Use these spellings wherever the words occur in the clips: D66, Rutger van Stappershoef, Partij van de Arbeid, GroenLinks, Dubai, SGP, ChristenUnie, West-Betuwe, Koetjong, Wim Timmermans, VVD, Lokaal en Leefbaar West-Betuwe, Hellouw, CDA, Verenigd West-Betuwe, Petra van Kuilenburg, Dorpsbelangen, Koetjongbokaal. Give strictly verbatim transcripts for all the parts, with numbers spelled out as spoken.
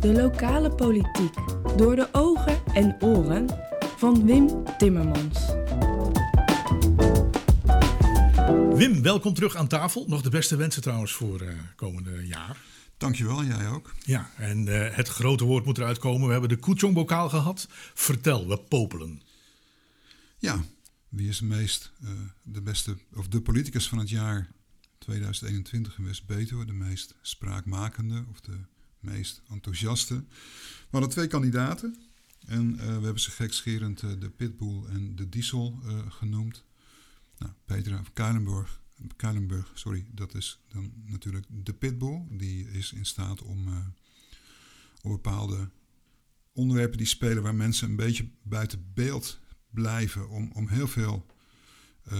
De lokale politiek door de ogen en oren van Wim Timmermans. Wim, welkom terug aan tafel. Nog de beste wensen trouwens voor uh, komende jaar. Dankjewel, jij ook. Ja, en uh, het grote woord moet eruit komen. We hebben de Koetjongbokaal gehad. Vertel, we popelen. Ja, wie is de meest, uh, de beste, of de politicus van het jaar tweeduizend eenentwintig in West-Betuwe? De meest spraakmakende of de meest enthousiaste. We hadden twee kandidaten en uh, we hebben ze gekscherend uh, de Pitbull en de Diesel uh, genoemd. Nou, Petra van Kuilenburg, Kuilenburg, sorry, dat is dan natuurlijk de Pitbull. Die is in staat om uh, op bepaalde onderwerpen die spelen waar mensen een beetje buiten beeld blijven, om, om heel veel uh,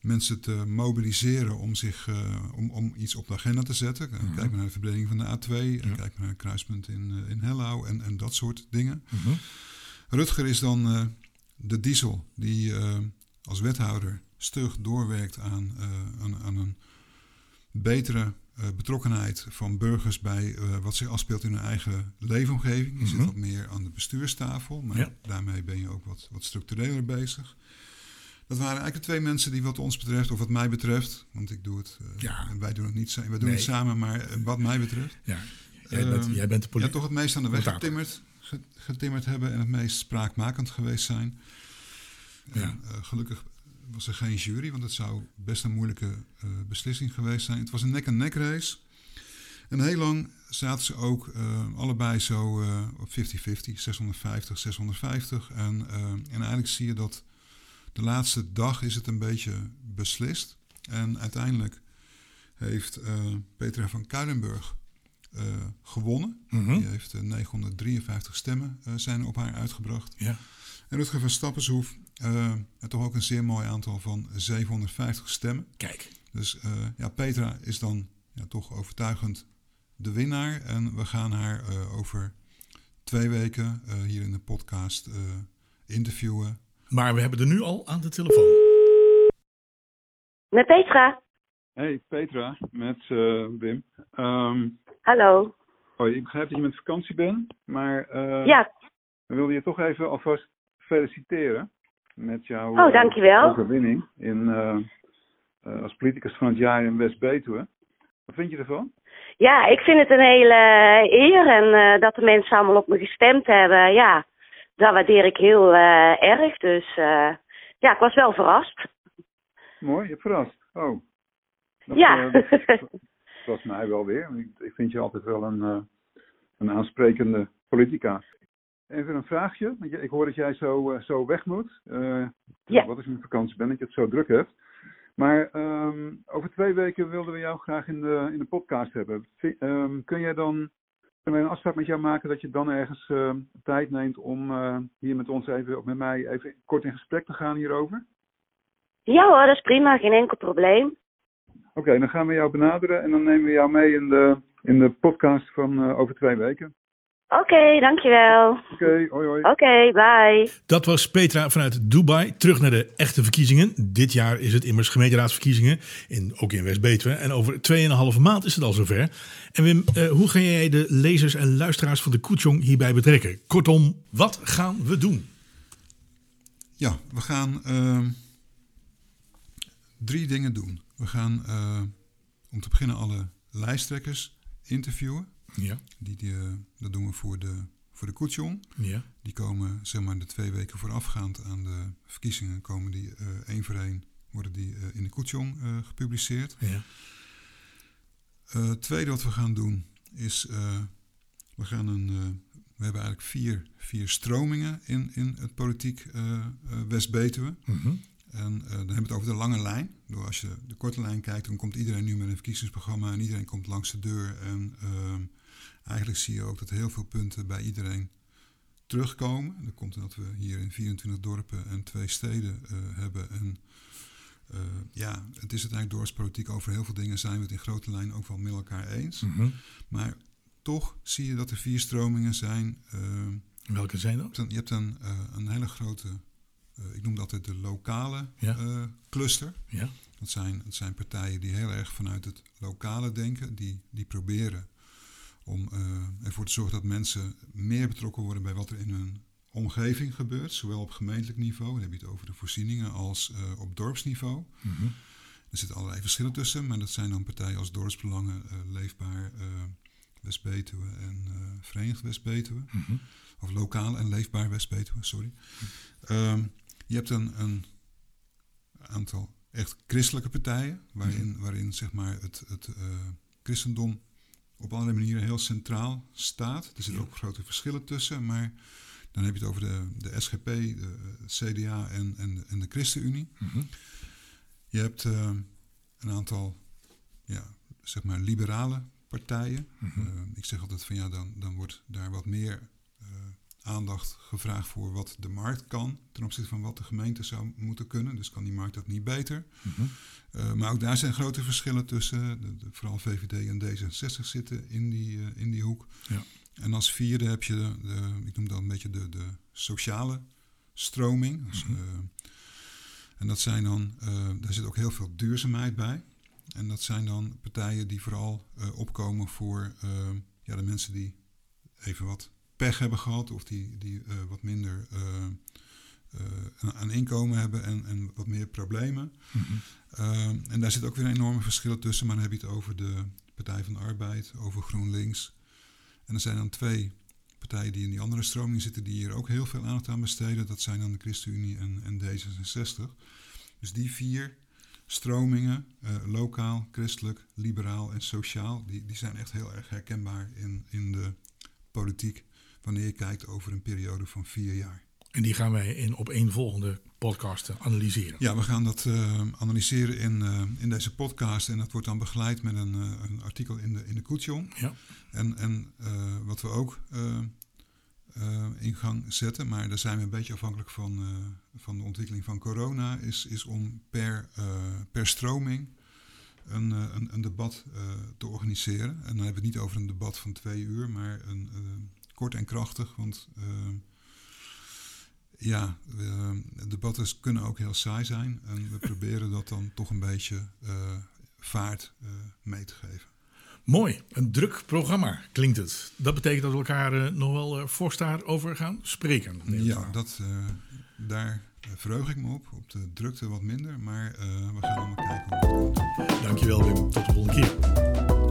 mensen te mobiliseren om, zich, uh, om, om iets op de agenda te zetten. Mm-hmm. Kijk maar naar de verbreding van de A twee, ja. En kijk maar naar het kruispunt in, uh, in Hellouw en, en dat soort dingen. Mm-hmm. Rutger is dan uh, de Diesel, die uh, als wethouder stug doorwerkt aan, uh, aan, aan een betere uh, betrokkenheid van burgers bij uh, wat zich afspeelt in hun eigen leefomgeving. Je mm-hmm. zit wat meer aan de bestuurstafel, maar ja. daarmee ben je ook wat, wat structureler bezig. Dat waren eigenlijk de twee mensen die wat ons betreft, of wat mij betreft, want ik doe het, uh, ja. wij doen het niet, wij doen nee. het samen, maar wat mij betreft. Ja. Jij, uh, bent, jij bent de politie. Ja, toch het meest aan de weg getimmerd, getimmerd hebben en het meest spraakmakend geweest zijn. Ja. En, uh, gelukkig was er geen jury, want het zou best een moeilijke uh, beslissing geweest zijn. Het was een nek-en-nek race. En heel lang zaten ze ook uh, allebei zo uh, op vijftig vijftig, zeshonderdvijftig, zeshonderdvijftig. En, uh, en eigenlijk zie je dat de laatste dag is het een beetje beslist. En uiteindelijk heeft uh, Petra van Kuilenburg uh, gewonnen. Mm-hmm. Die heeft uh, negenhonderddrieënvijftig stemmen uh, zijn op haar uitgebracht. Ja. En Rutger van Stappershoef Uh, en toch ook een zeer mooi aantal van zevenhonderdvijftig stemmen. Kijk. Dus uh, ja, Petra is dan ja, toch overtuigend de winnaar. En we gaan haar uh, over twee weken uh, hier in de podcast uh, interviewen. Maar we hebben er nu al aan de telefoon. Met Petra. Hey Petra, met uh, Wim. Um, Hallo. Hoi, ik begrijp dat je met vakantie bent. Maar uh, ja. we wilden je toch even alvast feliciteren met jouw oh, dankjewel. overwinning in, uh, uh, als politicus van het jaar in West-Betuwe. Wat vind je ervan? Ja, ik vind het een hele eer en uh, dat de mensen allemaal op me gestemd hebben. Ja, dat waardeer ik heel uh, erg. Dus uh, ja, ik was wel verrast. Mooi, je hebt verrast. Oh. Dat, ja. Uh, dat was mij wel weer. Ik, ik vind je altijd wel een, uh, een aansprekende politica. Even een vraagje. Ik hoor dat jij zo, uh, zo weg moet. Uh, yeah. Wat is mijn vakantie ben, dat je het zo druk hebt. Maar um, over twee weken wilden we jou graag in de, in de podcast hebben. V- um, kun jij dan kunnen we een afspraak met jou maken dat je dan ergens uh, tijd neemt om uh, hier met ons even, of met mij even kort in gesprek te gaan hierover? Ja hoor, dat is prima. Geen enkel probleem. Oké, okay, dan gaan we jou benaderen en dan nemen we jou mee in de, in de podcast van uh, over twee weken. Oké, okay, dankjewel. Oké, okay, hoi hoi. Oké, okay, bye. Dat was Petra vanuit Dubai. Terug naar de echte verkiezingen. Dit jaar is het immers gemeenteraadsverkiezingen, in, ook in West-Betuwe. En over tweeënhalve maand is het al zover. En Wim, eh, hoe ga jij de lezers en luisteraars van de Koetjong hierbij betrekken? Kortom, wat gaan we doen? Ja, we gaan uh, drie dingen doen. We gaan uh, om te beginnen alle lijsttrekkers interviewen. Ja. Die, die, dat doen we voor de, voor de Koetjong. Ja. Die komen, zeg maar, de twee weken voorafgaand aan de verkiezingen, komen die uh, één voor één, worden die uh, in de Koetjong uh, gepubliceerd. Ja. Uh, het tweede wat we gaan doen is, uh, we gaan een, uh, we hebben eigenlijk vier, vier stromingen in, in het politiek uh, uh, West-Betuwe. Mm-hmm. En uh, dan hebben we het over de lange lijn. Door als je de korte lijn kijkt, dan komt iedereen nu met een verkiezingsprogramma en iedereen komt langs de deur. En uh, eigenlijk zie je ook dat heel veel punten bij iedereen terugkomen. Dat komt omdat we hier in vierentwintig dorpen en twee steden uh, hebben. En uh, ja, het is uiteindelijk dorpspolitiek. Over heel veel dingen zijn we het in grote lijn ook wel met elkaar eens. Mm-hmm. Maar toch zie je dat er vier stromingen zijn. Uh, Welke zijn dat? Je hebt een, uh, een hele grote... Uh, ik noem dat de lokale ja. uh, cluster. Ja. Dat zijn, dat zijn partijen die heel erg vanuit het lokale denken, die, die proberen om uh, ervoor te zorgen dat mensen meer betrokken worden bij wat er in hun omgeving gebeurt, zowel op gemeentelijk niveau, dan heb je het over de voorzieningen, als uh, op dorpsniveau. Mm-hmm. Er zitten allerlei verschillen tussen, maar dat zijn dan partijen als Dorpsbelangen, uh, Leefbaar uh, West-Betuwe en uh, Verenigd West-Betuwe. Mm-hmm. Of Lokaal en Leefbaar West-Betuwe, sorry. Mm-hmm. Um, je hebt een, een aantal echt christelijke partijen, waarin, mm-hmm. waarin zeg maar het, het uh, christendom op allerlei manieren heel centraal staat. Er zitten ja. ook grote verschillen tussen, maar dan heb je het over de, de S G P, de C D A en, en, de, en de ChristenUnie. Mm-hmm. Je hebt uh, een aantal ja, zeg maar liberale partijen. Mm-hmm. Uh, ik zeg altijd van ja, dan, dan wordt daar wat meer uh, aandacht gevraagd voor wat de markt kan ten opzichte van wat de gemeente zou moeten kunnen. Dus kan die markt dat niet beter. Mm-hmm. Uh, maar ook daar zijn grote verschillen tussen. De, de, vooral V V D en D zesenzestig zitten in die, uh, in die hoek. Ja. En als vierde heb je, de, de, ik noem dat een beetje de, de sociale stroming. Mm-hmm. Dus, uh, en dat zijn dan, uh, daar zit ook heel veel duurzaamheid bij. En dat zijn dan partijen die vooral uh, opkomen voor uh, ja, de mensen die even wat pech hebben gehad. Of die, die uh, wat minder uh, uh, aan inkomen hebben en, en wat meer problemen. Mm-hmm. Uh, en daar zit ook weer enorme verschillen tussen. Maar dan heb je het over de Partij van de Arbeid, over GroenLinks. En er zijn dan twee partijen die in die andere stroming zitten, die hier ook heel veel aandacht aan besteden. Dat zijn dan de ChristenUnie en, en D zesenzestig. Dus die vier stromingen, uh, lokaal, christelijk, liberaal en sociaal, die, die zijn echt heel erg herkenbaar in, in de politiek, wanneer je kijkt over een periode van vier jaar. En die gaan wij in opeenvolgende podcasten analyseren. Ja, we gaan dat uh, analyseren in, uh, in deze podcast. En dat wordt dan begeleid met een, uh, een artikel in de, in de Koetjong. Ja. En, en uh, wat we ook uh, uh, in gang zetten, maar daar zijn we een beetje afhankelijk van, uh, van de ontwikkeling van corona, is, is om per, uh, per stroming een, uh, een, een debat uh, te organiseren. En dan hebben we het niet over een debat van twee uur, maar een, uh, kort en krachtig, want Uh, Ja, uh, debatten kunnen ook heel saai zijn. En we proberen dat dan toch een beetje uh, vaart uh, mee te geven. Mooi, een druk programma klinkt het. Dat betekent dat we elkaar uh, nog wel uh, fors daarover gaan spreken. Ja, dat, uh, daar verheug ik me op. Op de drukte wat minder, maar uh, we gaan allemaal kijken hoe het komt. Dankjewel Wim, tot de volgende keer.